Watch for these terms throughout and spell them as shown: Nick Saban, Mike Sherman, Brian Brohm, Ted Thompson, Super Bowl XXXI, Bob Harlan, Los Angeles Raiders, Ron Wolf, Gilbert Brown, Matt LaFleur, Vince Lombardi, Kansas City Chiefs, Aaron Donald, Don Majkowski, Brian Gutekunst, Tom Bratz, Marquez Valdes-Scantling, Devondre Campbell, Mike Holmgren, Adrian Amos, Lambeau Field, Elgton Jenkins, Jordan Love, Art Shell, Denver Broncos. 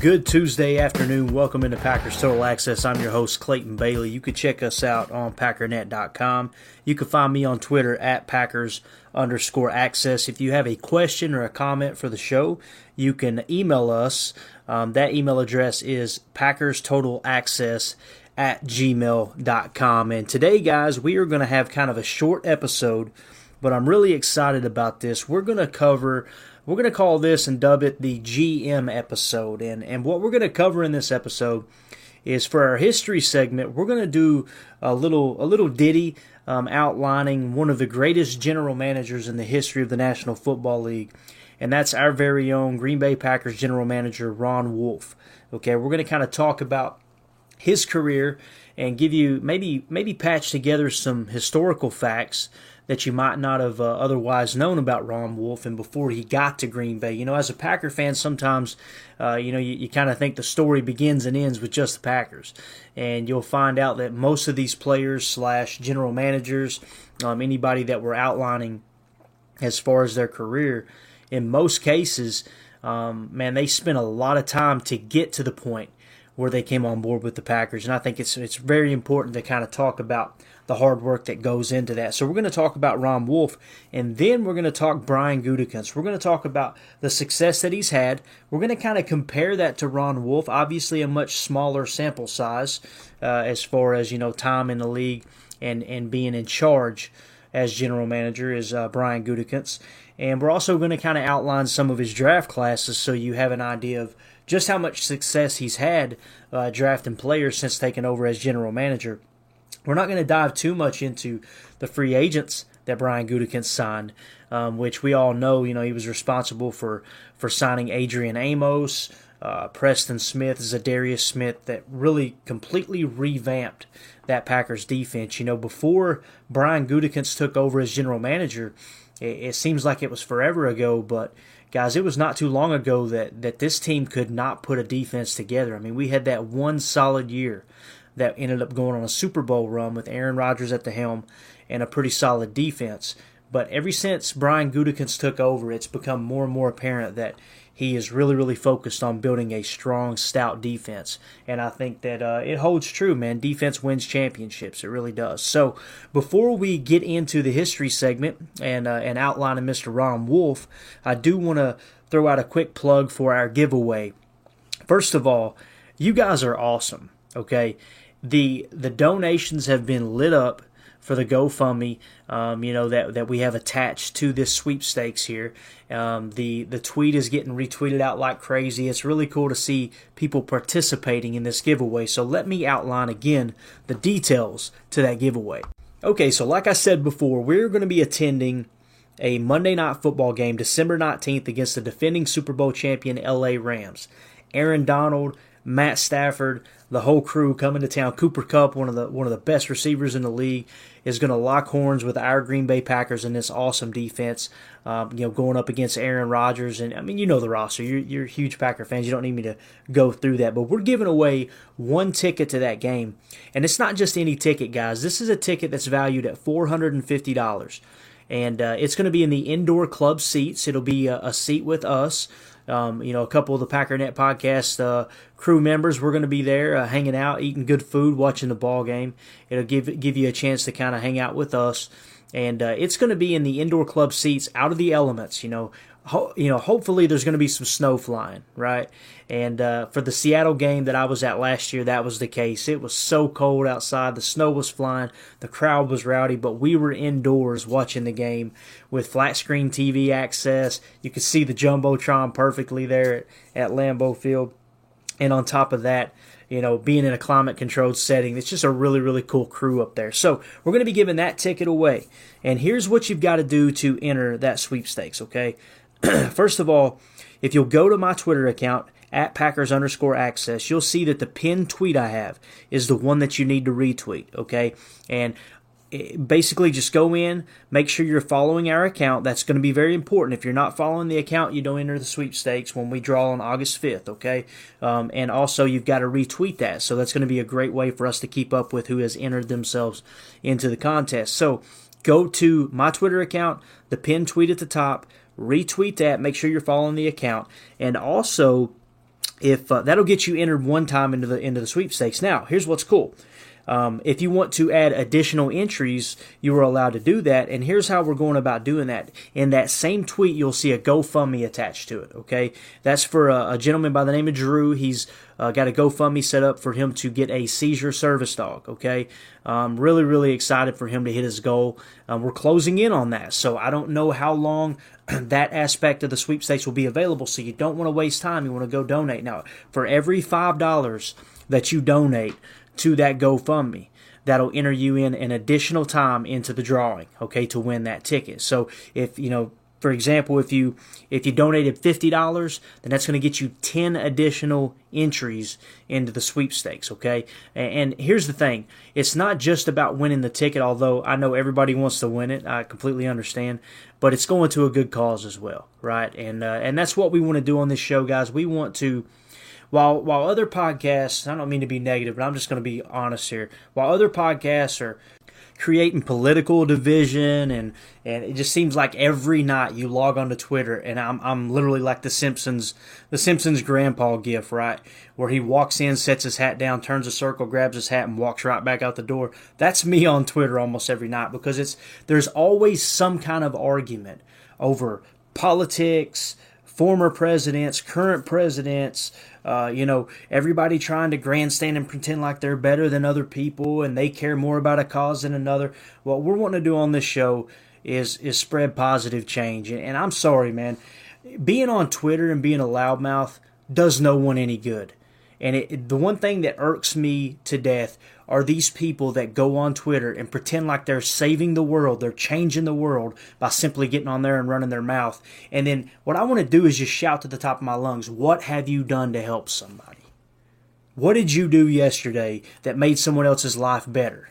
Good Tuesday afternoon. Welcome into Packers Total Access. I'm your host, Clayton Bailey. You can check us out on Packernet.com. You can find me on Twitter at Packers_access. If you have a question or a comment for the show, you can email us. That email address is PackersTotalAccess@gmail.com. And today, guys, we are going to have kind of a short episode, but I'm really excited about this. We're going to call this and dub it the GM episode. And what we're going to cover in this episode is, for our history segment, we're going to do a little ditty outlining one of the greatest general managers in the history of the National Football League. And that's our very own Green Bay Packers general manager, Ron Wolf. Okay, we're going to kind of talk about his career and give you maybe patch together some historical facts that you might not have otherwise known about Ron Wolf and before he got to Green Bay. You know, as a Packer fan, sometimes, you kind of think the story begins and ends with just the Packers. And you'll find out that most of these players / general managers, anybody that we're outlining as far as their career, in most cases, they spent a lot of time to get to the point where they came on board with the Packers. And I think it's very important to kind of talk about the hard work that goes into that. So we're going to talk about Ron Wolf, and then we're going to talk Brian Gutekunst. We're going to talk about the success that he's had. We're going to kind of compare that to Ron Wolf. Obviously a much smaller sample size as far as, you know, time in the league and being in charge as general manager is Brian Gutekunst. And we're also going to kind of outline some of his draft classes so you have an idea of just how much success he's had drafting players since taking over as general manager. We're not going to dive too much into the free agents that Brian Gutekunst signed, which we all know, you know, he was responsible for signing Adrian Amos, Preston Smith, Zadarius Smith, that really completely revamped that Packers defense. You know, before Brian Gutekunst took over as general manager, it seems like it was forever ago, but guys, it was not too long ago that this team could not put a defense together. I mean, we had that one solid year that ended up going on a Super Bowl run with Aaron Rodgers at the helm and a pretty solid defense. But ever since Brian Gutekunst took over, it's become more and more apparent that he is really, really focused on building a strong, stout defense. And I think that it holds true, man. Defense wins championships. It really does. So before we get into the history segment and outlining Mr. Ron Wolf, I do want to throw out a quick plug for our giveaway. First of all, you guys are awesome, okay? The donations have been lit up for the GoFundMe, that we have attached to this sweepstakes here. The tweet is getting retweeted out like crazy. It's really cool to see people participating in this giveaway. So let me outline again the details to that giveaway. Okay, so like I said before, we're going to be attending a Monday Night Football game, December 19th, against the defending Super Bowl champion LA Rams. Aaron Donald, Matt Stafford, the whole crew coming to town. Cooper Kupp, one of the best receivers in the league, is going to lock horns with our Green Bay Packers in this awesome defense. Going up against Aaron Rodgers, and I mean, you know the roster. You're huge Packer fans. You don't need me to go through that. But we're giving away one ticket to that game, and it's not just any ticket, guys. This is a ticket that's valued at $450, and it's going to be in the indoor club seats. It'll be a seat with us. A couple of the Packernet podcast crew members, we're going to be there hanging out, eating good food, watching the ball game. It'll give you a chance to kind of hang out with us. And it's going to be in the indoor club seats, out of the elements, you know. Hopefully there's going to be some snow flying, right? And for the Seattle game that I was at last year, that was the case. It was so cold outside. The snow was flying. The crowd was rowdy, but we were indoors watching the game with flat screen TV access. You could see the Jumbotron perfectly there at Lambeau Field. And on top of that, you know, being in a climate-controlled setting, it's just a really, really cool crew up there. So we're going to be giving that ticket away. And here's what you've got to do to enter that sweepstakes, okay? First of all, if you'll go to my Twitter account, at Packers_access, you'll see that the pinned tweet I have is the one that you need to retweet, okay? And basically just go in, make sure you're following our account. That's going to be very important. If you're not following the account, you don't enter the sweepstakes when we draw on August 5th, okay? And also, you've got to retweet that. So that's going to be a great way for us to keep up with who has entered themselves into the contest. So go to my Twitter account, the pinned tweet at the top, retweet that, make sure you're following the account, and also, if that'll get you entered one time into the sweepstakes. Now, here's what's cool. If you want to add additional entries, you are allowed to do that. And here's how we're going about doing that. In that same tweet, you'll see a GoFundMe attached to it. Okay, that's for a gentleman by the name of Drew. He's got a GoFundMe set up for him to get a seizure service dog. Okay, really, really excited for him to hit his goal. We're closing in on that, so I don't know how long that aspect of the sweepstakes will be available. So you don't want to waste time. You want to go donate now. For every $5 that you donate to that GoFundMe, that'll enter you in an additional time into the drawing, okay, to win that ticket. So if, you know, for example, if you donated $50, then that's going to get you 10 additional entries into the sweepstakes, okay? And here's the thing. It's not just about winning the ticket, although I know everybody wants to win it. I completely understand. But it's going to a good cause as well, right? And that's what we want to do on this show, guys. We want to... While other podcasts, I don't mean to be negative, but I'm just going to be honest here. While other podcasts are creating political division, and it just seems like every night you log onto Twitter, and I'm literally like the Simpsons grandpa gif, right? Where he walks in, sets his hat down, turns a circle, grabs his hat, and walks right back out the door. That's me on Twitter almost every night, because there's always some kind of argument over politics, former presidents, current presidents, everybody trying to grandstand and pretend like they're better than other people and they care more about a cause than another. What we're wanting to do on this show is spread positive change. And I'm sorry, man. Being on Twitter and being a loudmouth does no one any good. And the one thing that irks me to death are these people that go on Twitter and pretend like they're saving the world, they're changing the world by simply getting on there and running their mouth. And then what I want to do is just shout to the top of my lungs, what have you done to help somebody? What did you do yesterday that made someone else's life better?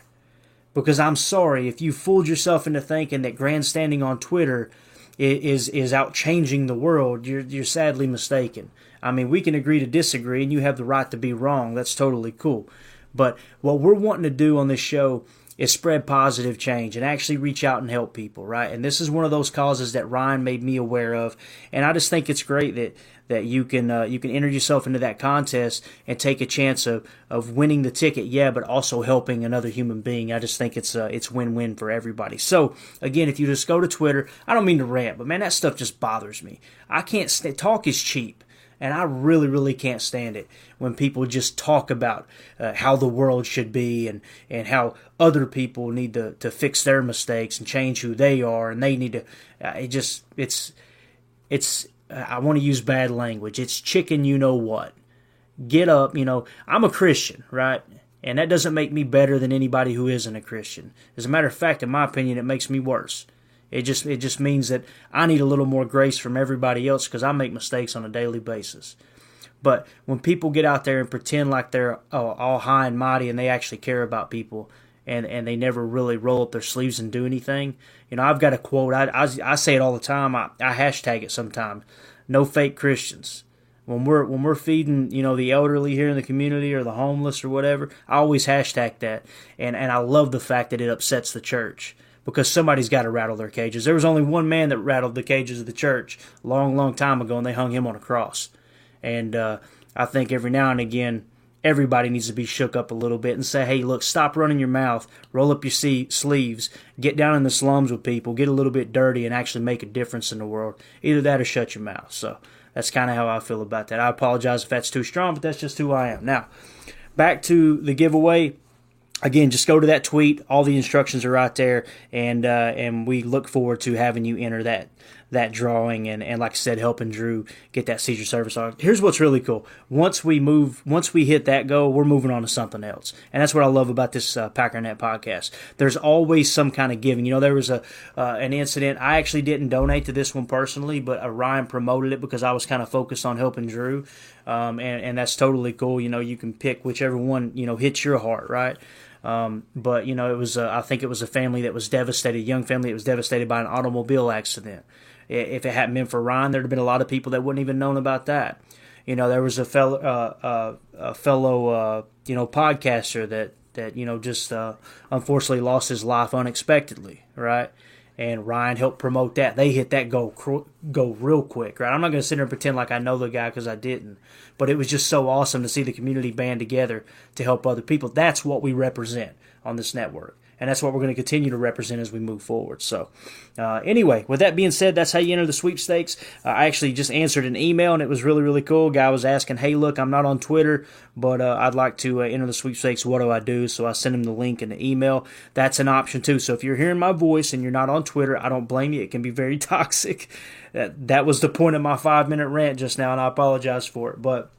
Because I'm sorry, if you fooled yourself into thinking that grandstanding on Twitter is out changing the world, you're sadly mistaken. I mean, we can agree to disagree, and you have the right to be wrong. That's totally cool. But what we're wanting to do on this show is spread positive change and actually reach out and help people, right? And this is one of those causes that Ryan made me aware of, and I just think it's great that you can enter yourself into that contest and take a chance of winning the ticket, yeah, but also helping another human being. I just think it's win-win for everybody. So, again, if you just go to Twitter, I don't mean to rant, but, man, that stuff just bothers me. I can't talk is cheap. And I really, really can't stand it when people just talk about how the world should be and how other people need to fix their mistakes and change who they are. And they need to I want to use bad language. It's chicken you-know-what. Get up, I'm a Christian, right? And that doesn't make me better than anybody who isn't a Christian. As a matter of fact, in my opinion, it makes me worse. It just means that I need a little more grace from everybody else because I make mistakes on a daily basis. But when people get out there and pretend like they're all high and mighty and they actually care about people and they never really roll up their sleeves and do anything, I've got a quote. I say it all the time. I hashtag it sometimes. No fake Christians. When we're feeding, the elderly here in the community or the homeless or whatever, I always hashtag that. And I love the fact that it upsets the church, because somebody's got to rattle their cages. There was only one man that rattled the cages of the church a long, long time ago, and they hung him on a cross. And I think every now and again, everybody needs to be shook up a little bit and say, hey, look, stop running your mouth, roll up your sleeves, get down in the slums with people, get a little bit dirty, and actually make a difference in the world. Either that or shut your mouth. So that's kind of how I feel about that. I apologize if that's too strong, but that's just who I am. Now, back to the giveaway. Again, just go to that tweet. All the instructions are right there, and we look forward to having you enter that that drawing and like I said, helping Drew get that Seizure Service. Here's what's really cool. Once we hit that goal, we're moving on to something else. And that's what I love about this Packernet podcast. There's always some kind of giving. You know, there was an incident. I actually didn't donate to this one personally, but Ryan promoted it because I was kind of focused on helping Drew. And that's totally cool. You know, you can pick whichever one, you know, hits your heart, right? But, you know, it was, I think it was a family that was devastated, a young family that was devastated by an automobile accident. If it hadn't been for Ryan, there'd have been a lot of people that wouldn't even known about that. You know, there was a fellow, you know, podcaster that, you know, just, unfortunately lost his life unexpectedly. Right. And Ryan helped promote that. They hit that goal real quick, right? I'm not going to sit here and pretend like I know the guy because I didn't. But it was just so awesome to see the community band together to help other people. That's what we represent on this network. And that's what we're going to continue to represent as we move forward. So anyway, with that being said, that's how you enter the sweepstakes. I actually just answered an email, and it was really, really cool. Guy was asking, hey, look, I'm not on Twitter, but I'd like to enter the sweepstakes. What do I do? So I sent him the link in the email. That's an option, too. So if you're hearing my voice and you're not on Twitter, I don't blame you. It can be very toxic. That was the point of my 5-minute rant just now, and I apologize for it. But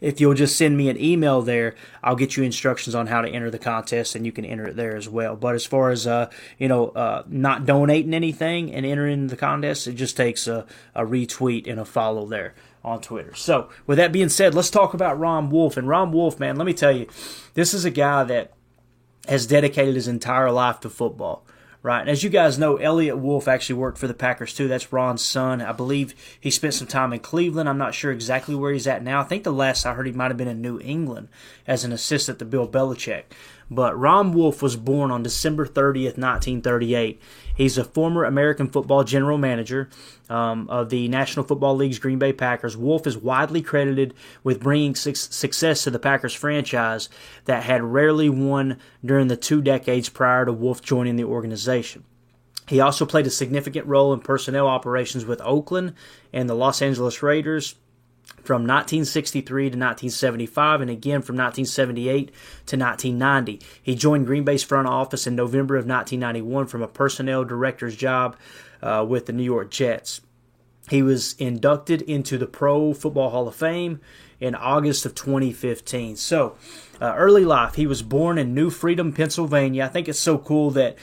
if you'll just send me an email there, I'll get you instructions on how to enter the contest, and you can enter it there as well. But as far as, not donating anything and entering the contest, it just takes a retweet and a follow there on Twitter. So with that being said, let's talk about Ron Wolf. And Ron Wolf, man, let me tell you, this is a guy that has dedicated his entire life to football. Right, and as you guys know, Elliot Wolf actually worked for the Packers too. That's Ron's son. I believe he spent some time in Cleveland. I'm not sure exactly where he's at now. I think the last I heard he might have been in New England as an assistant to Bill Belichick. But Ron Wolf was born on December 30th, 1938. He's a former American football general manager of the National Football League's Green Bay Packers. Wolf is widely credited with bringing success to the Packers franchise that had rarely won during the 2 decades prior to Wolf joining the organization. He also played a significant role in personnel operations with Oakland and the Los Angeles Raiders from 1963 to 1975, and again from 1978 to 1990. He joined Green Bay's front office in November of 1991 from a personnel director's job with the New York Jets. He was inducted into the Pro Football Hall of Fame in August of 2015. So, early life, he was born in New Freedom, Pennsylvania. I think it's so cool that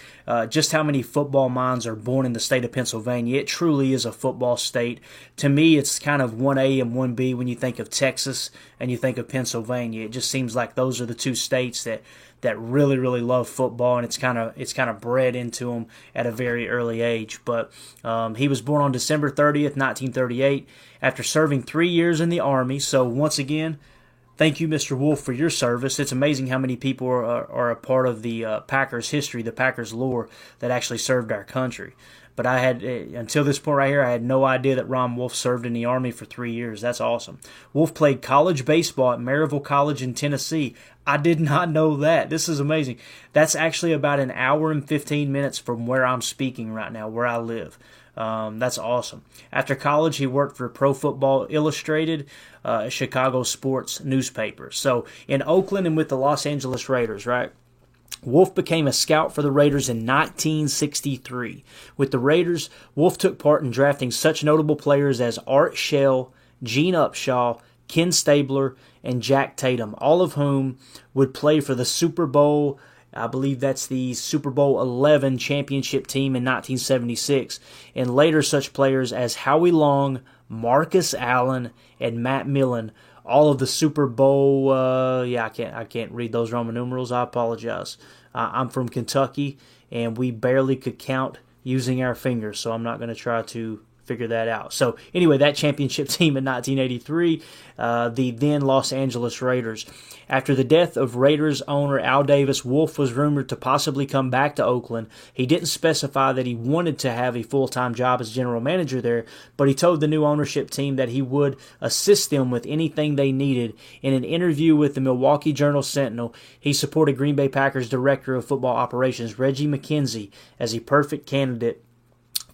just how many football minds are born in the state of Pennsylvania. It truly is a football state. To me, it's kind of 1A and 1B when you think of Texas and you think of Pennsylvania. It just seems like those are the two states that really, really love football, and it's kind of bred into them at a very early age. But he was born on December 30th, 1938, after serving 3 years in the Army. So once again, thank you, Mr. Wolf, for your service. It's amazing how many people are a part of the Packers history, the Packers lore, that actually served our country. But I had, until this point right here, I had no idea that Ron Wolf served in the Army for 3 years. That's awesome. Wolf played college baseball at Maryville College in Tennessee. I did not know that. This is amazing. That's actually about an hour and 15 minutes from where I'm speaking right now, where I live. That's awesome. After college, he worked for Pro Football Illustrated, Chicago sports newspaper. So in Oakland and with the Los Angeles Raiders, right? Wolf became a scout for the Raiders in 1963. With the Raiders, Wolf took part in drafting such notable players as Art Shell, Gene Upshaw, Ken Stabler, and Jack Tatum, all of whom would play for the Super Bowl. I believe that's the Super Bowl XI championship team in 1976, and later such players as Howie Long, Marcus Allen, and Matt Millen, all of the Super Bowl. I can't read those Roman numerals. I apologize. I'm from Kentucky, and we barely could count using our fingers, so I'm not going to try to figure that out. So anyway, that championship team in 1983, the then Los Angeles Raiders. After the death of Raiders owner Al Davis, Wolf was rumored to possibly come back to Oakland. He didn't specify that he wanted to have a full-time job as general manager there, but he told the new ownership team that he would assist them with anything they needed. In an interview with the Milwaukee Journal-Sentinel, he supported Green Bay Packers Director of Football Operations Reggie McKenzie as a perfect candidate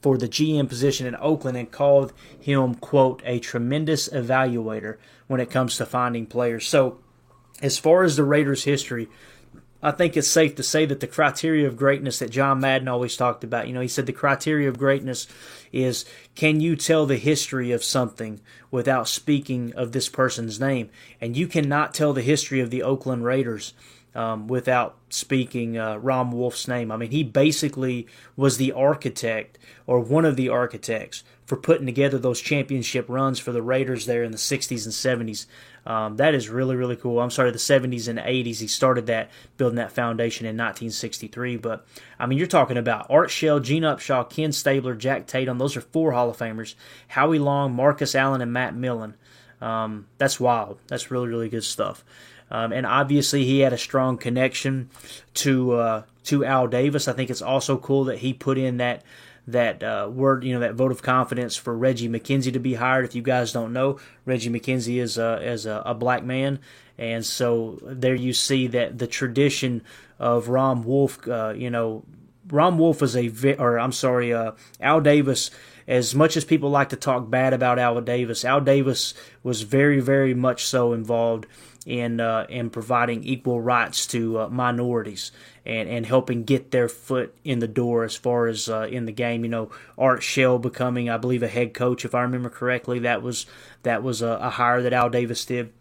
for the GM position in Oakland, and called him, quote, a tremendous evaluator when it comes to finding players. So as far as the Raiders' history, I think it's safe to say that the criteria of greatness that John Madden always talked about, you know, he said the criteria of greatness is, can you tell the history of something without speaking of this person's name? And you cannot tell the history of the Oakland Raiders without speaking Ron Wolf's name. I mean, he basically was the architect, or one of the architects, for putting together those championship runs for the Raiders there in the 60s and 70s. That is really, really cool. I'm sorry, the 70s and 80s. He started that, building that foundation in 1963. But, I mean, you're talking about Art Shell, Gene Upshaw, Ken Stabler, Jack Tatum. Those are four Hall of Famers. Howie Long, Marcus Allen, and Matt Millen. That's wild. That's really, really good stuff. And obviously, he had a strong connection to Al Davis. I think it's also cool that he put in that word, you know, that vote of confidence for Reggie McKenzie to be hired. If you guys don't know, Reggie McKenzie is a black man, and so there you see that the tradition of Ron Wolf. Al Davis. As much as people like to talk bad about Al Davis was very, very much so involved in providing equal rights to minorities and helping get their foot in the door as far as in the game. You know, Art Shell becoming, I believe, a head coach, if I remember correctly. That was a hire that Al Davis did.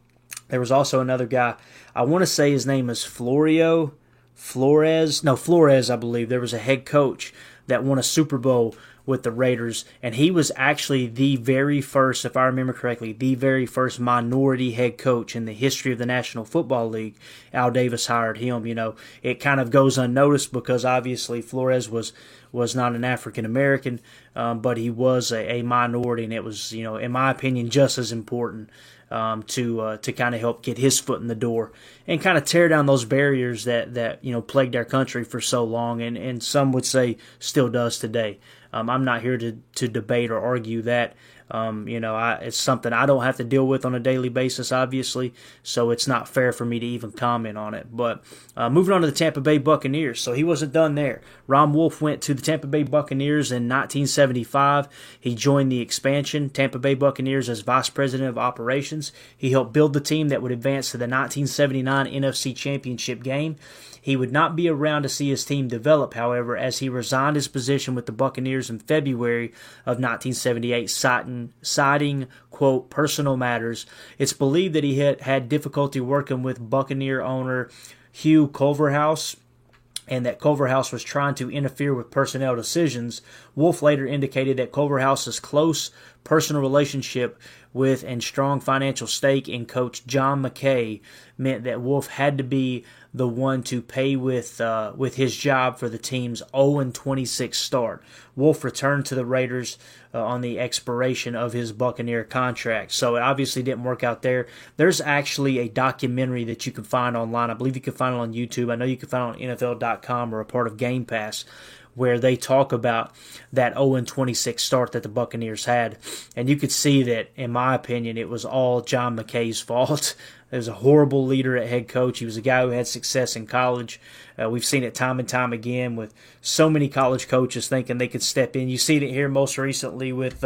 There was also another guy. I want to say his name is Flores, I believe. There was a head coach that won a Super Bowl with the Raiders, and he was actually the very first minority head coach in the history of the National Football League. Al Davis hired him. You know, it kind of goes unnoticed because obviously Flores was not an African American, but he was a minority, and it was, you know, in my opinion, just as important to kind of help get his foot in the door and kind of tear down those barriers that you know plagued our country for so long, and some would say still does today. I'm not here to debate or argue that. It's something I don't have to deal with on a daily basis, obviously, so it's not fair for me to even comment on it. But moving on to the Tampa Bay Buccaneers, so he wasn't done there. Ron Wolf went to the Tampa Bay Buccaneers in 1975. He joined the expansion Tampa Bay Buccaneers as vice president of operations. He helped build the team that would advance to the 1979 NFC Championship game. He would not be around to see his team develop, however, as he resigned his position with the Buccaneers in February of 1978, citing, quote, personal matters. It's believed that he had difficulty working with Buccaneer owner Hugh Culverhouse, and that Culverhouse was trying to interfere with personnel decisions. Wolf later indicated that Culverhouse's close personal relationship with and strong financial stake in coach John McKay meant that Wolf had to be the one to pay with his job for the team's 0-26 start. Wolf returned to the Raiders on the expiration of his Buccaneer contract, so it obviously didn't work out there. There's actually a documentary that you can find online. I believe you can find it on YouTube. I know you can find it on NFL.com or a part of Game Pass, where they talk about that 0-26 start that the Buccaneers had. And you could see that, in my opinion, it was all John McKay's fault. He was a horrible leader at head coach. He was a guy who had success in college. We've seen it time and time again with so many college coaches thinking they could step in. You've seen it here most recently with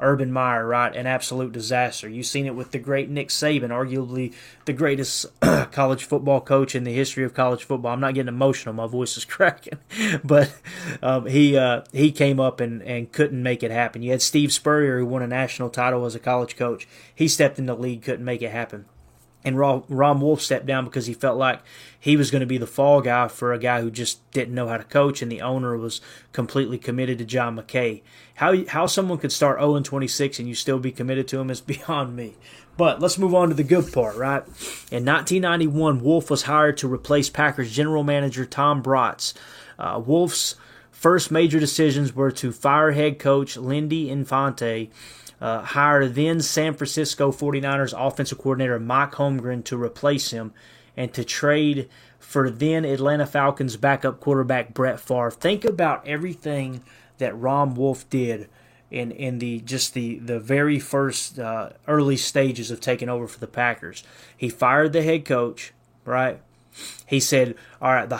Urban Meyer, right? An absolute disaster. You've seen it with the great Nick Saban, arguably the greatest college football coach in the history of college football. I'm not getting emotional. My voice is cracking. But he came up and couldn't make it happen. You had Steve Spurrier, who won a national title as a college coach. He stepped in the league, couldn't make it happen. And Ron Wolf stepped down because he felt like he was going to be the fall guy for a guy who just didn't know how to coach, and the owner was completely committed to John McKay. How someone could start 0-26 and you still be committed to him is beyond me. But let's move on to the good part, right? In 1991, Wolf was hired to replace Packers general manager Tom Bratz. Wolf's first major decisions were to fire head coach Lindy Infante, hire then San Francisco 49ers offensive coordinator Mike Holmgren to replace him, and to trade for then Atlanta Falcons backup quarterback Brett Favre. Think about everything that Ron Wolf did in the very first early stages of taking over for the Packers. He fired the head coach, right? He said, all right, the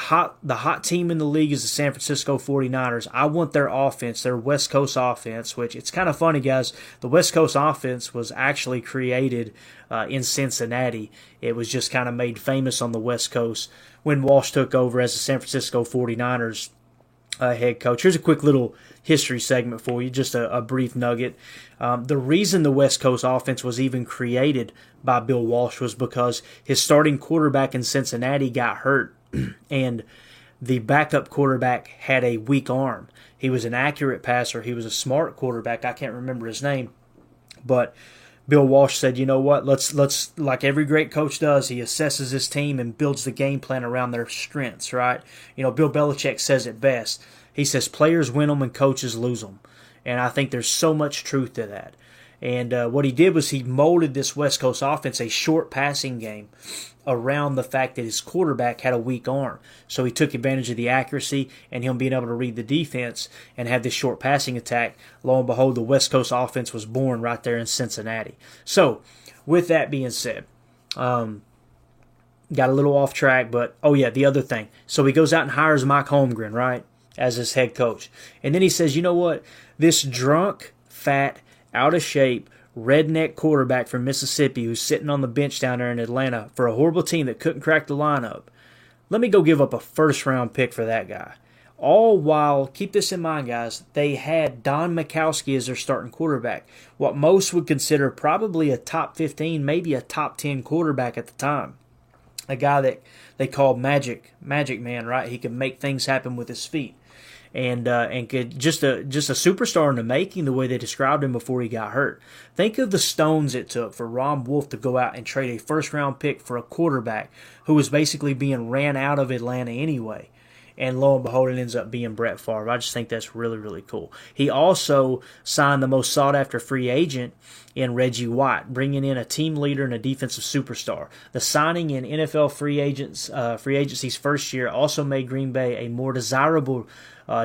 hot team in the league is the San Francisco 49ers. I want their offense, their West Coast offense, which it's kind of funny, guys. The West Coast offense was actually created in Cincinnati. It was just kind of made famous on the West Coast when Walsh took over as the San Francisco 49ers head coach. Here's a quick little history segment for you, just a brief nugget. The reason the West Coast offense was even created by Bill Walsh was because his starting quarterback in Cincinnati got hurt, and the backup quarterback had a weak arm. He was an accurate passer. He was a smart quarterback. I can't remember his name, but Bill Walsh said, you know what, let's like every great coach does, he assesses his team and builds the game plan around their strengths, right? You know, Bill Belichick says it best. He says, players win them and coaches lose them. And I think there's so much truth to that. And what he did was he molded this West Coast offense, a short passing game, around the fact that his quarterback had a weak arm. So he took advantage of the accuracy and him being able to read the defense and have this short passing attack. Lo and behold, the West Coast offense was born right there in Cincinnati. So, with that being said, got a little off track, but, oh yeah, the other thing. So he goes out and hires Mike Holmgren, right, as his head coach. And then he says, you know what, this drunk, fat, out of shape, redneck quarterback from Mississippi who's sitting on the bench down there in Atlanta for a horrible team that couldn't crack the lineup. Let me go give up a first-round pick for that guy. All while, keep this in mind, guys, they had Don Majkowski as their starting quarterback, what most would consider probably a top 15, maybe a top 10 quarterback at the time. A guy that they called Magic Man, right? He could make things happen with his feet. And could just a superstar in the making, the way they described him before he got hurt. Think of the stones it took for Ron Wolf to go out and trade a first-round pick for a quarterback who was basically being ran out of Atlanta anyway. And lo and behold, it ends up being Brett Favre. I just think that's really, really cool. He also signed the most sought-after free agent in Reggie White, bringing in a team leader and a defensive superstar. The signing in NFL free agency's first year also made Green Bay a more desirable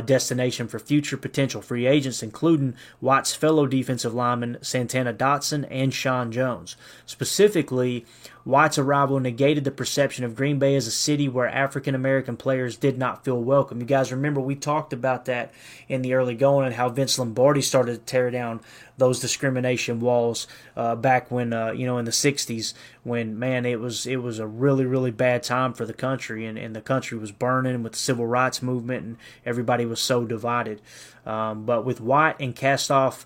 destination for future potential free agents, including White's fellow defensive linemen Santana Dotson and Sean Jones. Specifically, White's arrival negated the perception of Green Bay as a city where African-American players did not feel welcome. You guys remember we talked about that in the early going and how Vince Lombardi started to tear down those discrimination walls back when, in the 60s when, man, it was a really, really bad time for the country and the country was burning with the civil rights movement and everybody was so divided. But with White and cast-off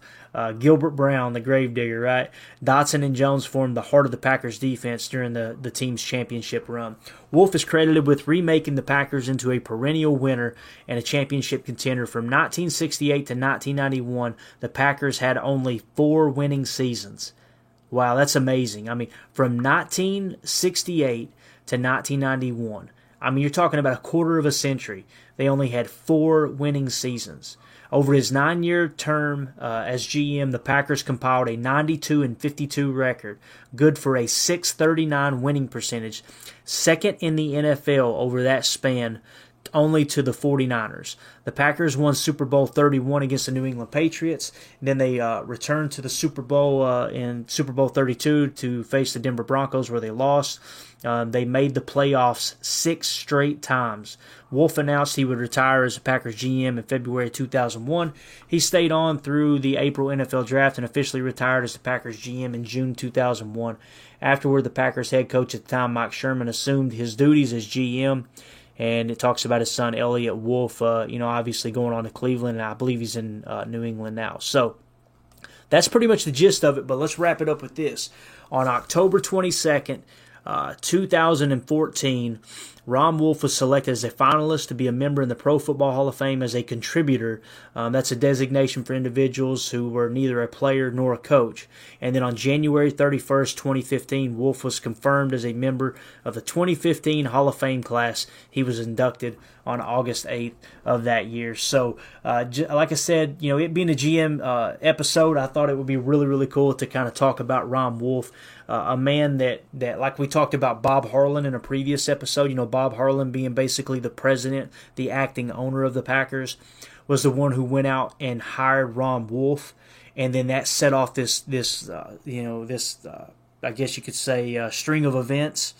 Gilbert Brown, the gravedigger, right? Dotson and Jones formed the heart of the Packers defense during the team's championship run. Wolf is credited with remaking the Packers into a perennial winner and a championship contender. From 1968 to 1991, the Packers had only 4 winning seasons. Wow, that's amazing. I mean, from 1968 to 1991. I mean, you're talking about a quarter of a century. They only had 4 winning seasons. Over his 9-year term as GM, the Packers compiled a 92-52 record, good for a .639 winning percentage, second in the NFL over that span, only to the 49ers. The Packers won Super Bowl 31 against the New England Patriots. Then they returned to the Super Bowl in Super Bowl 32 to face the Denver Broncos, where they lost. They made the playoffs 6 straight times. Wolf announced he would retire as a Packers GM in February 2001. He stayed on through the April NFL draft and officially retired as the Packers GM in June 2001. Afterward, the Packers head coach at the time, Mike Sherman, assumed his duties as GM. And it talks about his son, Elliot Wolf, obviously going on to Cleveland, and I believe he's in New England now. So that's pretty much the gist of it, but let's wrap it up with this. On October 22nd, 2014, Ron Wolf was selected as a finalist to be a member in the Pro Football Hall of Fame as a contributor. That's a designation for individuals who were neither a player nor a coach. And then on January 31st, 2015, Wolf was confirmed as a member of the 2015 Hall of Fame class. He was inducted on August 8th of that year. So, like I said, it being a GM episode, I thought it would be really, really cool to kind of talk about Ron Wolf, a man that, like we talked about Bob Harlan in a previous episode, Bob Harlan being basically the president, the acting owner of the Packers, was the one who went out and hired Ron Wolf, and then that set off this I guess you could say, string of events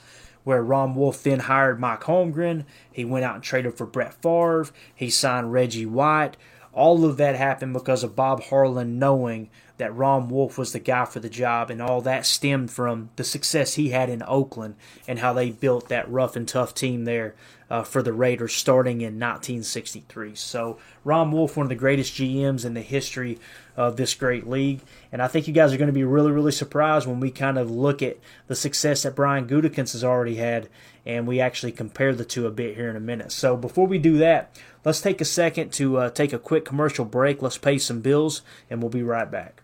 where Ron Wolf then hired Mike Holmgren. He went out and traded for Brett Favre. He signed Reggie White. All of that happened because of Bob Harlan knowing that Ron Wolf was the guy for the job, and all that stemmed from the success he had in Oakland and how they built that rough and tough team there for the Raiders starting in 1963. So Ron Wolf, one of the greatest GMs in the history of this great league. And I think you guys are going to be really, really surprised when we kind of look at the success that Brian Gutekunst has already had, and we actually compare the two a bit here in a minute. So before we do that, let's take a second to take a quick commercial break. Let's pay some bills, and we'll be right back.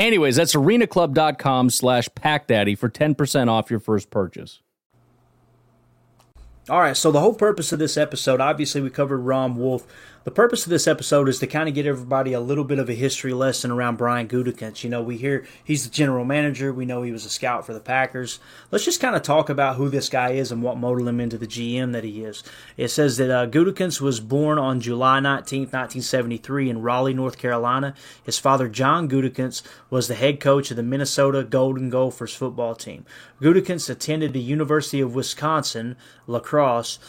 Anyways, that's arenaclub.com/packdaddy for 10% off your first purchase. All right, so the whole purpose of this episode, obviously we covered Ron Wolf. The purpose of this episode is to kind of get everybody a little bit of a history lesson around Brian Gutekunst. You know, we hear he's the general manager. We know he was a scout for the Packers. Let's just kind of talk about who this guy is and what molded him into the GM that he is. It says that Gutekunst was born on July 19, 1973 in Raleigh, North Carolina. His father, John Gutekunst, was the head coach of the Minnesota Golden Gophers football team. Gutekunst attended the University of Wisconsin, La Crosse.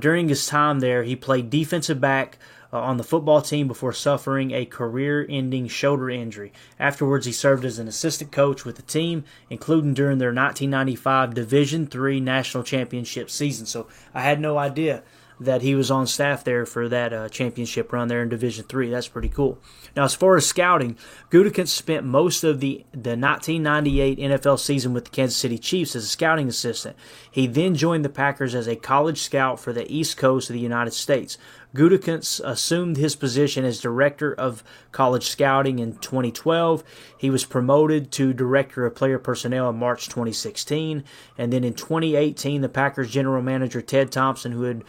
During his time there, he played defensive back on the football team before suffering a career-ending shoulder injury. Afterwards, he served as an assistant coach with the team, including during their 1995 Division III National Championship season. So I had no idea that he was on staff there for that championship run there in Division III. That's pretty cool. Now, as far as scouting, Gutekunst spent most of the 1998 NFL season with the Kansas City Chiefs as a scouting assistant. He then joined the Packers as a college scout for the East Coast of the United States. Gutekunst assumed his position as Director of College Scouting in 2012. He was promoted to Director of Player Personnel in March 2016. And then in 2018, the Packers general manager Ted Thompson, who had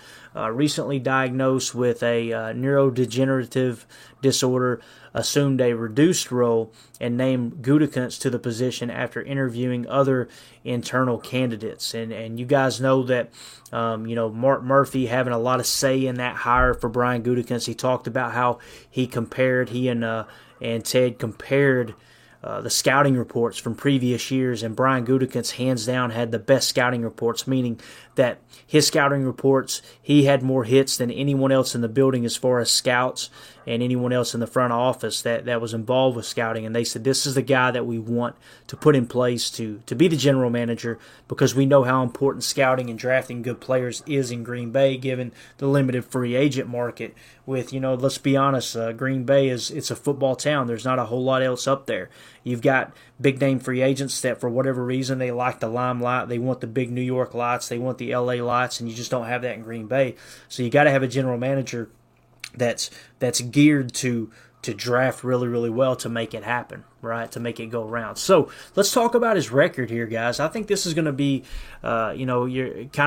recently diagnosed with a neurodegenerative disorder, assumed a reduced role and named Gutekunst to the position after interviewing other internal candidates. And you guys know that, Mark Murphy having a lot of say in that hire for Brian Gutekunst. He talked about how he and Ted compared the scouting reports from previous years, and Brian Gutekunst hands down had the best scouting reports, meaning that his scouting reports, he had more hits than anyone else in the building as far as scouts and anyone else in the front office that was involved with scouting. And they said, this is the guy that we want to put in place to be the general manager, because we know how important scouting and drafting good players is in Green Bay, given the limited free agent market with, let's be honest, Green Bay it's a football town. There's not a whole lot else up there. You've got big-name free agents that, for whatever reason, they like the limelight. They want the big New York lights. They want the L.A. lights, and you just don't have that in Green Bay. So you got to have a general manager that's geared to draft really, really well to make it happen, right, to make it go around. So let's talk about his record here, guys. I think this is going to be, kind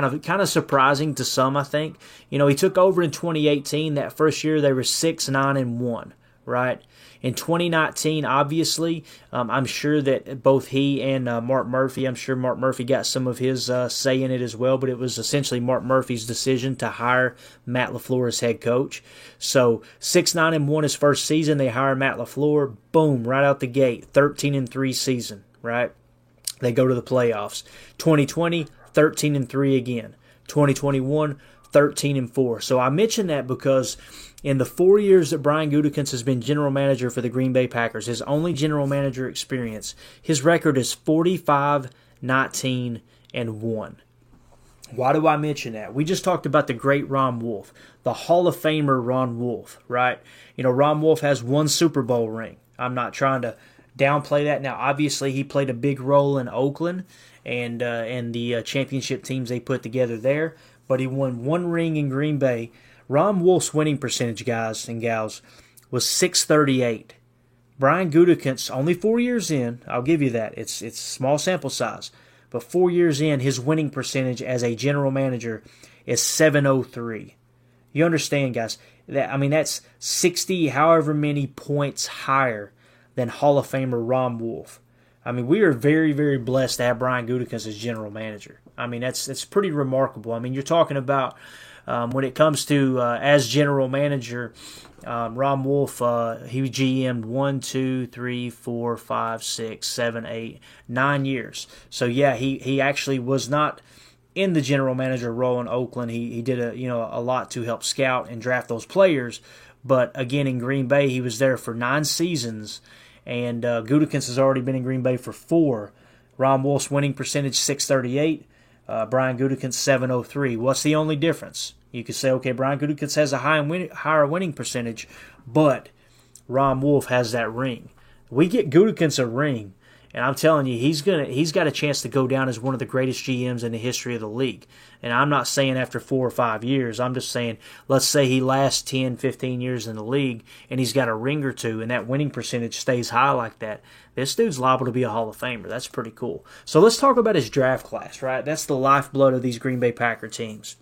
of surprising to some, I think. He took over in 2018. That first year, they were 6-9-1, right? In 2019, obviously, I'm sure that both he and Mark Murphy, I'm sure Mark Murphy got some of his say in it as well, but it was essentially Mark Murphy's decision to hire Matt LaFleur as head coach. So 6-9-1 his first season, they hire Matt LaFleur, boom, right out the gate, 13-3 season, right? They go to the playoffs. 2020, 13-3 again. 2021, 13-4. So I mention that because in the 4 years that Brian Gutekunst has been general manager for the Green Bay Packers, his only general manager experience, his record is 45-19-1. Why do I mention that? We just talked about the great Ron Wolf, the Hall of Famer Ron Wolf, right? You know, Ron Wolf has one Super Bowl ring. I'm not trying to downplay that. Now, obviously, he played a big role in Oakland and the championship teams they put together there, but he won one ring in Green Bay. Ron Wolf's winning percentage, guys and gals, was .638. Brian Gutekunst, only 4 years in, I'll give you that. It's small sample size. But 4 years in, his winning percentage as a general manager is .703. You understand, guys? That, I mean, that's 60 however many points higher than Hall of Famer Ron Wolf. I mean, we are very, very blessed to have Brian Gutekunst as general manager. I mean, that's pretty remarkable. I mean, you're talking about when it comes to as general manager, Ron Wolf, he GM'd 1, 2, 3, 4, 5, 6, 7, 8, 9 years. So, yeah, he actually was not in the general manager role in Oakland. He did a lot to help scout and draft those players. But, again, in Green Bay, he was there for 9 seasons. And Gutekunst has already been in Green Bay for 4. Ron Wolf's winning percentage, .638. Brian Gutekunst, .703. What's the only difference? You could say, okay, Brian Gutekunst has a higher winning percentage, but Ron Wolf has that ring. We get Gutekunst a ring, and I'm telling you, he's got a chance to go down as one of the greatest GMs in the history of the league. And I'm not saying after 4 or 5 years. I'm just saying, let's say he lasts 10, 15 years in the league, and he's got a ring or two, and that winning percentage stays high like that. This dude's liable to be a Hall of Famer. That's pretty cool. So let's talk about his draft class, right? That's the lifeblood of these Green Bay Packer teams.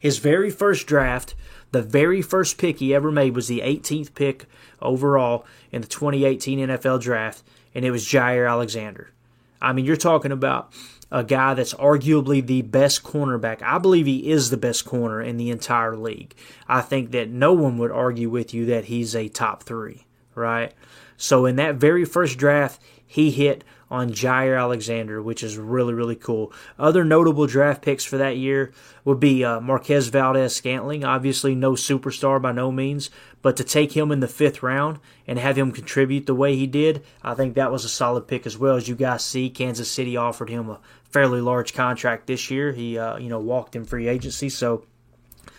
His very first draft, the very first pick he ever made was the 18th pick overall in the 2018 NFL Draft, and it was Jaire Alexander. I mean, you're talking about a guy that's arguably the best cornerback. I believe he is the best corner in the entire league. I think that no one would argue with you that he's a top 3, right? So in that very first draft, he hit on Jaire Alexander, which is really, really cool. Other notable draft picks for that year would be Marquez Valdez-Scantling. Obviously, no superstar by no means, but to take him in the 5th round and have him contribute the way he did, I think that was a solid pick as well. As you guys see, Kansas City offered him a fairly large contract this year. He, walked in free agency. So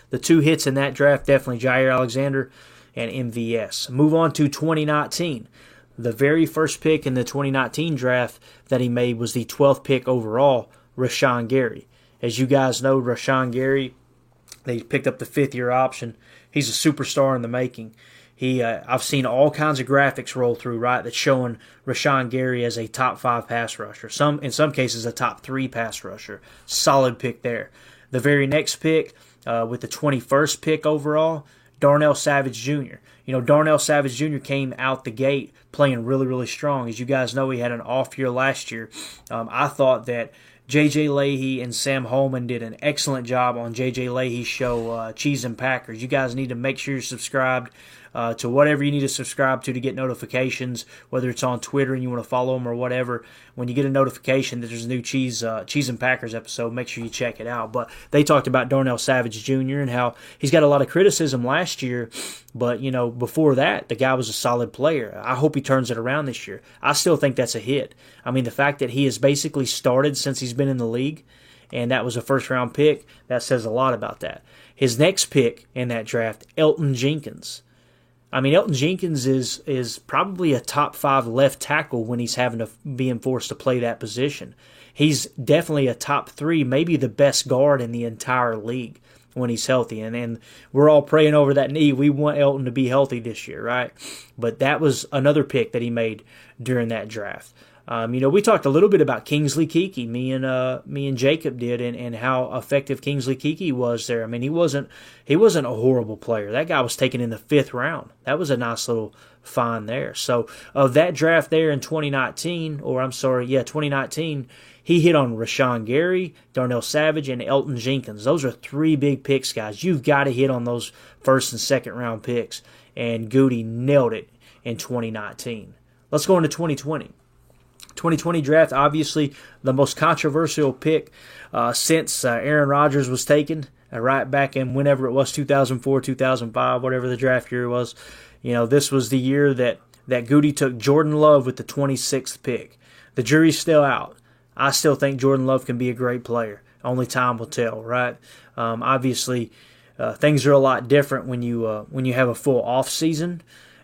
the 2 hits in that draft, definitely Jaire Alexander and MVS. Move on to 2019. The very first pick in the 2019 draft that he made was the 12th pick overall, Rashawn Gary. As you guys know, Rashawn Gary, they picked up the 5th-year option. He's a superstar in the making. He, I've seen all kinds of graphics roll through, right, that's showing Rashawn Gary as a top 5 pass rusher. In some cases, a top 3 pass rusher. Solid pick there. The very next pick, with the 21st pick overall, Darnell Savage Jr. You know, Darnell Savage Jr. came out the gate playing really, really strong. As you guys know, he had an off year last year. I thought that J.J. Leahy and Sam Holman did an excellent job on J.J. Leahy's show, Cheese and Packers. You guys need to make sure you're subscribed to whatever you need to subscribe to get notifications, whether it's on Twitter and you want to follow them or whatever. When you get a notification that there's a new Cheese and Packers episode, make sure you check it out. But they talked about Darnell Savage Jr. and how he's got a lot of criticism last year, but, you know, before that, the guy was a solid player. I hope he turns it around this year. I still think that's a hit. I mean, the fact that he has basically started since he's been in the league, and that was a first-round pick, that says a lot about that. His next pick in that draft, Elgton Jenkins. I mean, Elgton Jenkins is probably a top 5 left tackle when he's having to being forced to play that position. He's definitely a top 3, maybe the best guard in the entire league when he's healthy. And we're all praying over that knee. We want Elgton to be healthy this year, right? But that was another pick that he made during that draft. We talked a little bit about Kingsley Kiki, me and Jacob did, and how effective Kingsley Kiki was there. I mean, he wasn't a horrible player. That guy was taken in the 5th round. That was a nice little find there. So of that draft there in 2019, he hit on Rashawn Gary, Darnell Savage, and Elgton Jenkins. Those are 3 big picks, guys. You've got to hit on those 1st and 2nd round picks, and Goody nailed it in 2019. Let's go into 2020. 2020 draft, obviously the most controversial pick since Aaron Rodgers was taken, right back in whenever it was, 2004, 2005, whatever the draft year was. You know, this was the year that Goody took Jordan Love with the 26th pick. The jury's still out. I still think Jordan Love can be a great player. Only time will tell, right? Obviously, things are a lot different when you have a full off season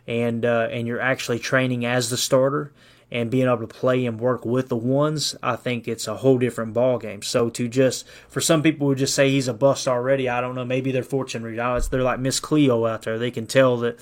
and you're actually training as the starter and being able to play and work with the ones. I think it's a whole different ballgame. So to just, for some people who just say he's a bust already, I don't know, maybe they're fortune readers. They're like Miss Cleo out there. They can tell that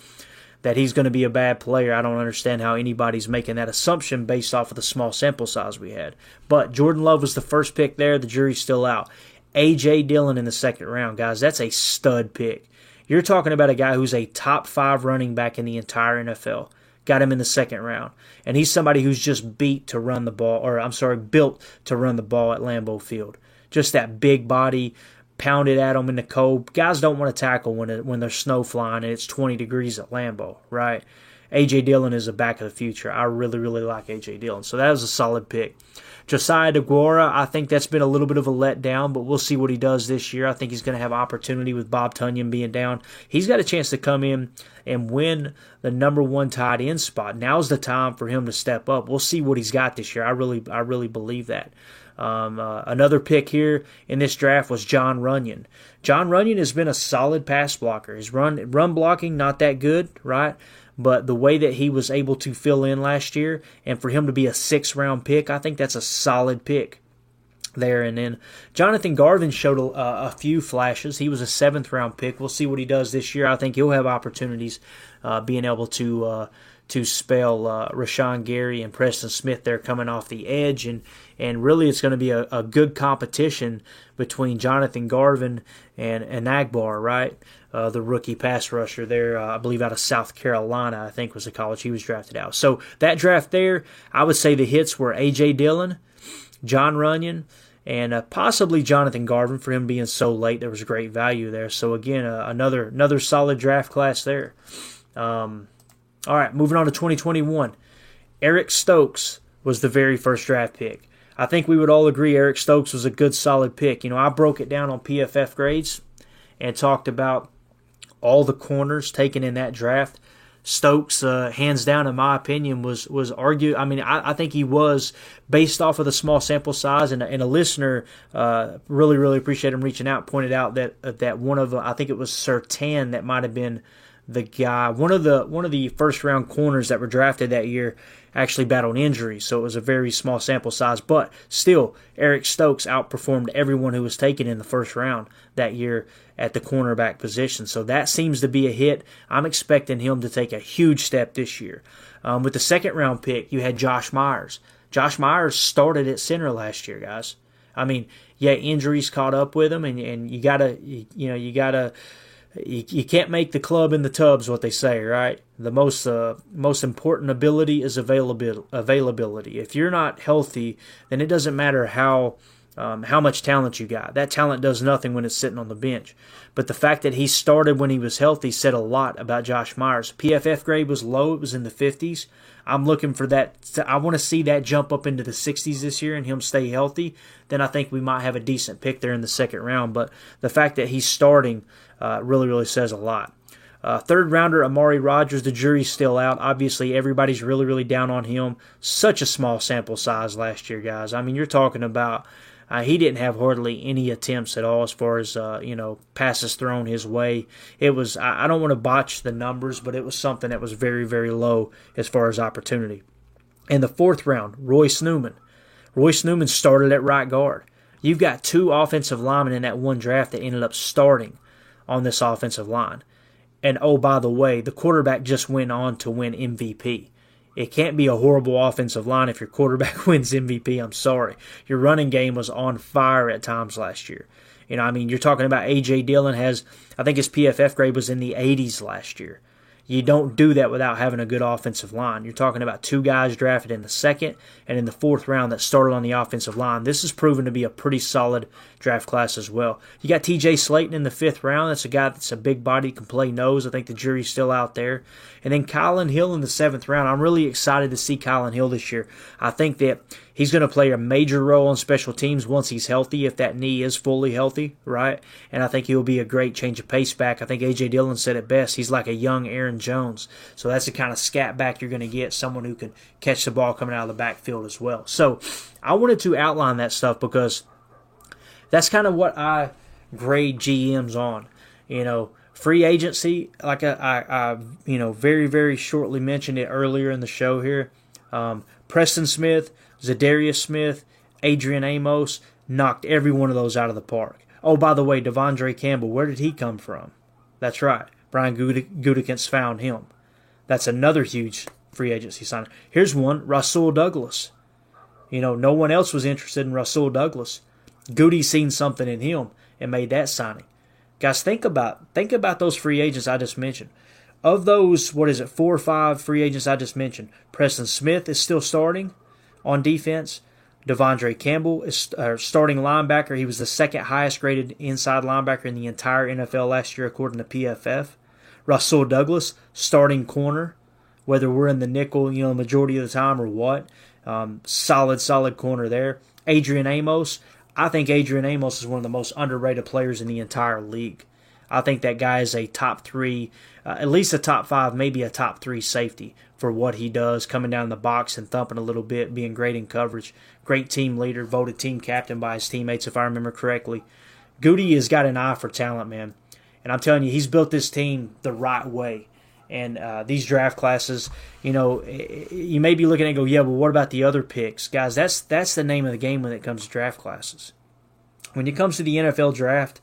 he's going to be a bad player. I don't understand how anybody's making that assumption based off of the small sample size we had. But Jordan Love was the first pick there. The jury's still out. A.J. Dillon in the second round, guys. That's a stud pick. You're talking about a guy who's a top 5 running back in the entire NFL. Got him in the second round. And he's somebody who's just built to run the ball at Lambeau Field. Just that big body, pounded at him in the cold. Guys don't want to tackle when there's snow flying and it's 20 degrees at Lambeau, right? A.J. Dillon is a back of the future. I really, really like A.J. Dillon. So that was a solid pick. Josiah DeGuara, I think that's been a little bit of a letdown, but we'll see what he does this year. I think he's going to have opportunity with Bob Tunyon being down. He's got a chance to come in and win the number 1 tight end spot. Now's the time for him to step up. We'll see what he's got this year. I really believe that. Another pick here in this draft was John Runyon. John Runyon has been a solid pass blocker. His run blocking, not that good, right? But the way that he was able to fill in last year, and for him to be a 6th-round pick, I think that's a solid pick there. And then Jonathan Garvin showed a few flashes. He was a 7th-round pick. We'll see what he does this year. I think he'll have opportunities being able to spell Rashawn Gary and Preston Smith there coming off the edge. And really it's going to be a good competition between Jonathan Garvin and Agbar, right? The rookie pass rusher there, I believe out of South Carolina, I think was the college he was drafted out. So that draft there, I would say the hits were A.J. Dillon, John Runyon, and possibly Jonathan Garvin. For him being so late, there was great value there. So again, another solid draft class there. All right, moving on to 2021. Eric Stokes was the very first draft pick. I think we would all agree Eric Stokes was a good, solid pick. You know, I broke it down on PFF grades and talked about all the corners taken in that draft. Stokes, hands down, in my opinion, was argued. I mean, I think he was, based off of the small sample size, and a listener really, really appreciate him reaching out, pointed out that one of, I think it was Sertan that might have been the guy, one of the first round corners that were drafted that year actually battled injury, so it was a very small sample size. But still, Eric Stokes outperformed everyone who was taken in the first round that year at the cornerback position. So that seems to be a hit. I'm expecting him to take a huge step this year. With the second round pick, you had Josh Myers. Josh Myers started at center last year, guys. I mean, yeah, injuries caught up with him, and you gotta. You can't make the club in the tubs, what they say, right? The most important ability is availability. If you're not healthy, then it doesn't matter how much talent you got. That talent does nothing when it's sitting on the bench. But the fact that he started when he was healthy said a lot about Josh Myers. PFF grade was low. It was in the 50s. I'm looking for that. I want to see that jump up into the 60s this year and him stay healthy. Then I think we might have a decent pick there in the second round. But the fact that he's starting really, really says a lot. Third rounder, Amari Rodgers, the jury's still out. Obviously, everybody's really, really down on him. Such a small sample size last year, guys. I mean, you're talking about he didn't have hardly any attempts at all as far as, passes thrown his way. It was, I don't want to botch the numbers, but it was something that was very, very low as far as opportunity. In the fourth round, Royce Newman. Royce Newman started at right guard. You've got 2 offensive linemen in that one draft that ended up starting on this offensive line. And, oh, by the way, the quarterback just went on to win MVP. It can't be a horrible offensive line if your quarterback wins MVP. I'm sorry. Your running game was on fire at times last year. You know, I mean, you're talking about A.J. Dillon I think his PFF grade was in the 80s last year. You don't do that without having a good offensive line. You're talking about 2 guys drafted in the second and in the fourth round that started on the offensive line. This is proven to be a pretty solid draft class as well. You got T.J. Slayton in the 5th round. That's a guy that's a big body, can play nose. I think the jury's still out there. And then Kylin Hill in the 7th round. I'm really excited to see Kylin Hill this year. I think that he's going to play a major role on special teams once he's healthy, if that knee is fully healthy, right? And I think he'll be a great change of pace back. I think A.J. Dillon said it best. He's like a young Aaron Jones. So that's the kind of scat back you're going to get, someone who can catch the ball coming out of the backfield as well. So I wanted to outline that stuff because that's kind of what I grade GMs on. You know, free agency, like I you know, very, very shortly mentioned it earlier in the show here. Preston Smith, Zadarius Smith, Adrian Amos knocked every one of those out of the park. Oh, by the way, Devondre Campbell, where did he come from? That's right. Brian Gutekunst found him. That's another huge free agency signing. Here's one, Rasul Douglas. You know, no one else was interested in Rasul Douglas. Goody seen something in him and made that signing. Guys, think about those free agents I just mentioned. Of those, 4 or 5 free agents I just mentioned, Preston Smith is still starting on defense. Devondre Campbell is starting linebacker. He was the second highest graded inside linebacker in the entire NFL last year, according to PFF. Rasul Douglas, starting corner, whether we're in the nickel, you know, the majority of the time or what. Solid corner there. Adrian Amos. I think Adrian Amos is one of the most underrated players in the entire league. I think that guy is a top 3, at least a top 5, maybe a top 3 safety for what he does, coming down the box and thumping a little bit, being great in coverage. Great team leader, voted team captain by his teammates, if I remember correctly. Goody has got an eye for talent, man. And I'm telling you, he's built this team the right way. And these draft classes, you know, you may be looking at it and go, yeah, but what about the other picks? Guys, that's the name of the game when it comes to draft classes. When it comes to the NFL draft,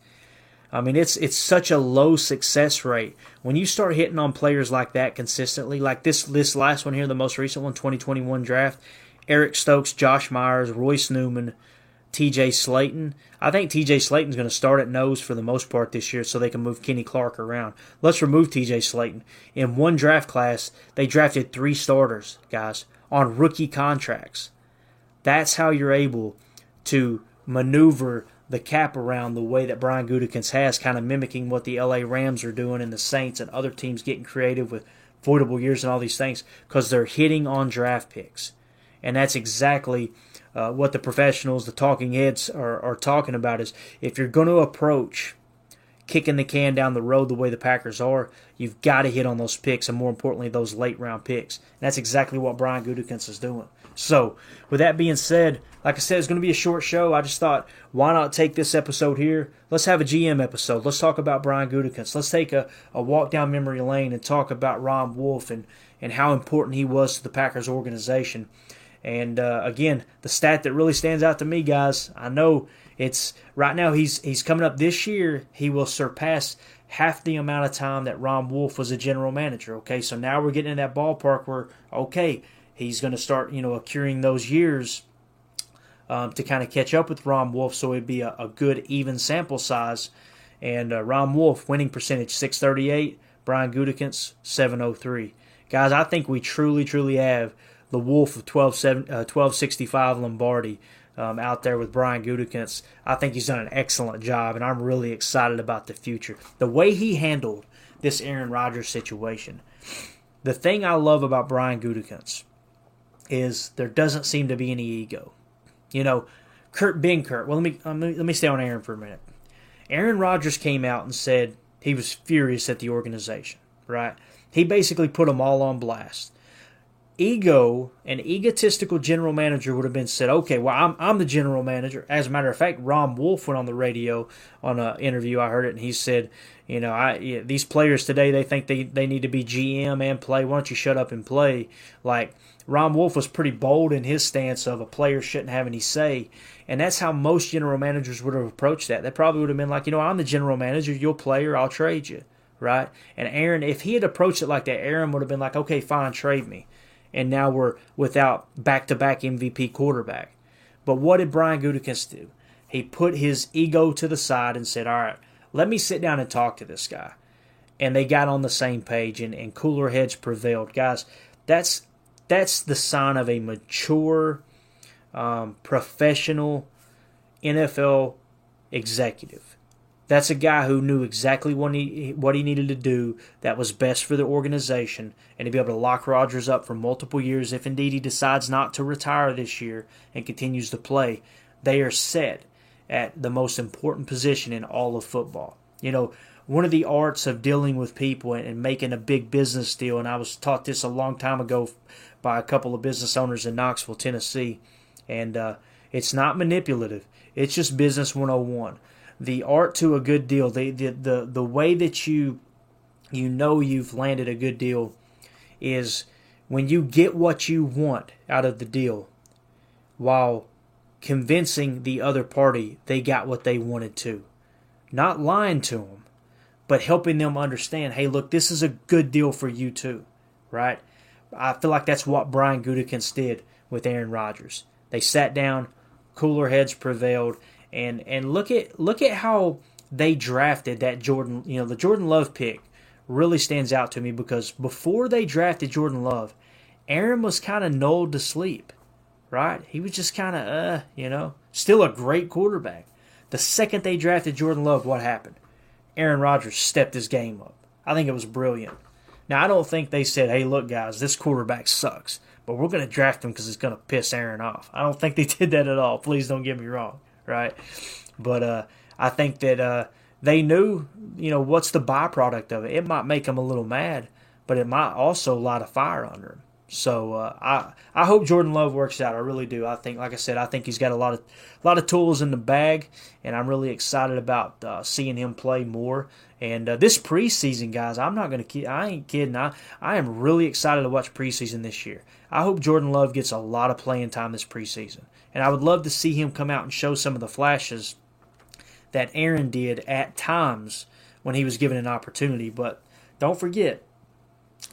I mean, it's such a low success rate. When you start hitting on players like that consistently, like this last one here, the most recent one, 2021 draft, Eric Stokes, Josh Myers, Royce Newman, TJ Slayton. I think TJ Slayton's going to start at nose for the most part this year so they can move Kenny Clark around. Let's remove TJ Slayton. In one draft class, they drafted 3 starters, guys, on rookie contracts. That's how you're able to maneuver the cap around the way that Brian Gutekunst has, kind of mimicking what the LA Rams are doing and the Saints and other teams getting creative with voidable years and all these things because they're hitting on draft picks. And that's exactly what the professionals, the talking heads are talking about is if you're going to approach kicking the can down the road the way the Packers are, you've got to hit on those picks and, more importantly, those late-round picks. And that's exactly what Brian Gutekunst is doing. So, with that being said, like I said, it's going to be a short show. I just thought, why not take this episode here? Let's have a GM episode. Let's talk about Brian Gutekunst. Let's take a walk down memory lane and talk about Ron Wolf and how important he was to the Packers organization. And, again, the stat that really stands out to me, guys, I know it's right now he's coming up this year. He will surpass half the amount of time that Ron Wolf was a general manager, okay? So now we're getting in that ballpark where, okay, he's going to start, you know, accruing those years to kind of catch up with Ron Wolf, so it'd be a good, even sample size. And Ron Wolf, winning percentage, 638. Brian Gutekunst, 703. Guys, I think we truly, truly have the Wolf of 1265 Lombardi out there with Brian Gutekunst. I think he's done an excellent job, and I'm really excited about the future. The way he handled this Aaron Rodgers situation. The thing I love about Brian Gutekunst is there doesn't seem to be any ego. You know, Kurt. Well, let me stay on Aaron for a minute. Aaron Rodgers came out and said he was furious at the organization, right? He basically put them all on blast. Ego, an egotistical general manager would have been said, okay, well, I'm the general manager. As a matter of fact, Ron Wolf went on the radio on an interview. I heard it, and he said, you know, these players today, they think they need to be GM and play. Why don't you shut up and play? Like, Ron Wolf was pretty bold in his stance of a player shouldn't have any say. And that's how most general managers would have approached that. They probably would have been like, you know, I'm the general manager. You'll play or I'll trade you, right? And Aaron, if he had approached it like that, Aaron would have been like, okay, fine, trade me. And now we're without back-to-back MVP quarterback. But what did Brian Gutekunst do? He put his ego to the side and said, all right, let me sit down and talk to this guy. And they got on the same page, and cooler heads prevailed. Guys, that's the sign of a mature, professional NFL executive. That's a guy who knew exactly what he needed to do that was best for the organization, and to be able to lock Rodgers up for multiple years if indeed he decides not to retire this year and continues to play. They are set at the most important position in all of football. You know, one of the arts of dealing with people and making a big business deal, and I was taught this a long time ago by a couple of business owners in Knoxville, Tennessee, and It's not manipulative. It's just business 101. The art to a good deal, the way that you know you've landed a good deal is when you get what you want out of the deal while convincing the other party they got what they wanted to. Not lying to them, but helping them understand, hey, look, this is a good deal for you too, right? I feel like that's what Brian Gutekunst did with Aaron Rodgers. They sat down, cooler heads prevailed, and look at how they drafted that Jordan, the Jordan Love pick really stands out to me because before they drafted Jordan Love, Aaron was kind of lulled to sleep, right? He was just kind of, still a great quarterback. The second they drafted Jordan Love, what happened? Aaron Rodgers stepped his game up. I think it was brilliant. Now, I don't think they said, hey, look, guys, this quarterback sucks, but we're going to draft him because it's going to piss Aaron off. I don't think they did that at all. Please don't get me wrong, right? But I think that they knew, what's the byproduct of it. It might make him a little mad, but it might also light a fire under him. So I hope Jordan Love works out. I really do. I think, like I said, I think he's got a lot of tools in the bag, and I'm really excited about seeing him play more. And this preseason, guys, I ain't kidding. I am really excited to watch preseason this year. I hope Jordan Love gets a lot of playing time this preseason, and I would love to see him come out and show some of the flashes that Aaron did at times when he was given an opportunity. But don't forget,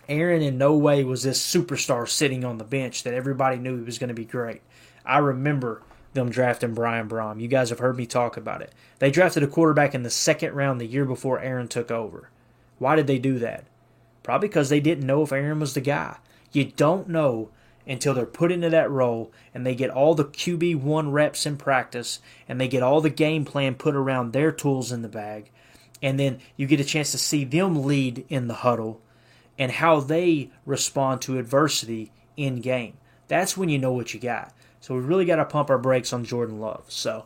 Aaron in no way was this superstar sitting on the bench that everybody knew he was going to be great. I remember them drafting Brian Brom. You guys have heard me talk about it. They drafted a quarterback in the second round the year before Aaron took over. Why did they do that? Probably because they didn't know if Aaron was the guy. You don't know until they're put into that role and they get all the QB1 reps in practice and they get all the game plan put around their tools in the bag. And then you get a chance to see them lead in the huddle and how they respond to adversity in game. That's when you know what you got. So we really got to pump our brakes on Jordan Love. So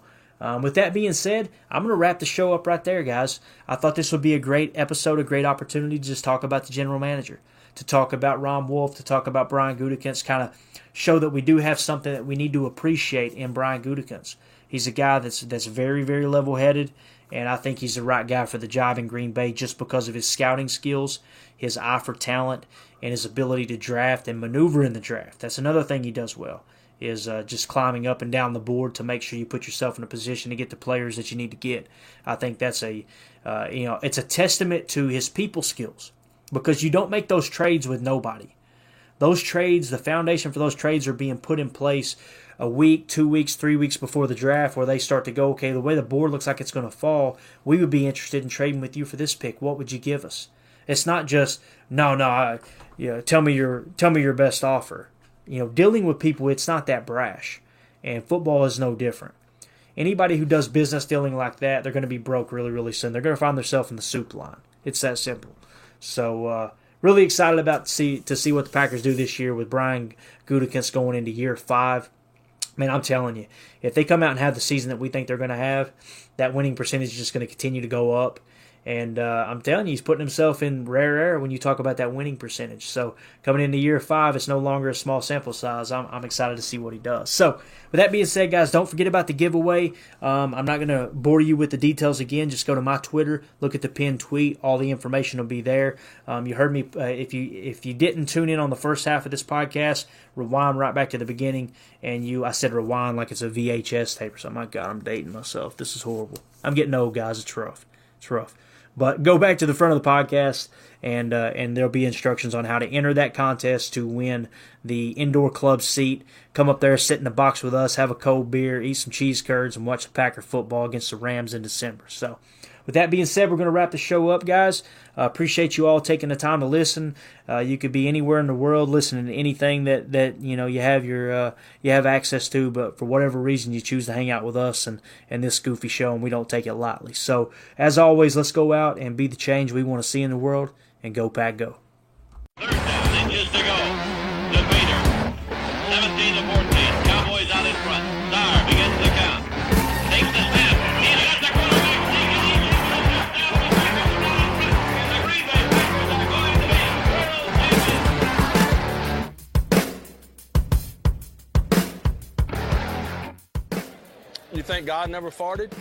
with that being said, I'm going to wrap the show up right there, guys. I thought this would be a great episode, a great opportunity to just talk about the general manager, to talk about Ron Wolf, to talk about Brian Gutekunst, kind of show that we do have something that we need to appreciate in Brian Gutekunst. He's a guy that's very, very level-headed, and I think he's the right guy for the job in Green Bay just because of his scouting skills, his eye for talent, and his ability to draft and maneuver in the draft. That's another thing he does well, is just climbing up and down the board to make sure you put yourself in a position to get the players that you need to get. I think that's it's a testament to his people skills because you don't make those trades with nobody. Those trades, the foundation for those trades are being put in place a week, 2 weeks, 3 weeks before the draft where they start to go, okay, the way the board looks like it's going to fall, we would be interested in trading with you for this pick. What would you give us? It's not just, tell me your best offer. Dealing with people, it's not that brash. And football is no different. Anybody who does business dealing like that, they're going to be broke really, really soon. They're going to find themselves in the soup line. It's that simple. So, really excited about to see what the Packers do this year with Brian Gutekunst going into year 5. Man, I'm telling you, if they come out and have the season that we think they're going to have, that winning percentage is just going to continue to go up. And I'm telling you, he's putting himself in rare air when you talk about that winning percentage. So coming into year 5, it's no longer a small sample size. I'm excited to see what he does. So with that being said, guys, don't forget about the giveaway. I'm not going to bore you with the details again. Just go to my Twitter, look at the pinned tweet. All the information will be there. You heard me. If you didn't tune in on the first half of this podcast, rewind right back to the beginning. And I said rewind like it's a VHS tape or something. My God, I'm dating myself. This is horrible. I'm getting old, guys. It's rough. But go back to the front of the podcast, and there'll be instructions on how to enter that contest to win the indoor club seat. Come up there, sit in the box with us, have a cold beer, eat some cheese curds, and watch the Packer football against the Rams in December. So with that being said, we're going to wrap the show up, guys. Appreciate you all taking the time to listen. You could be anywhere in the world listening to anything that you have access to, but for whatever reason you choose to hang out with us and this goofy show, and we don't take it lightly. So as always, let's go out and be the change we want to see in the world, and go Pack go. Third down and just to go. DeVater, 17-14. Cowboys out in front. Starr begins the count. Takes the snap. You think God never farted?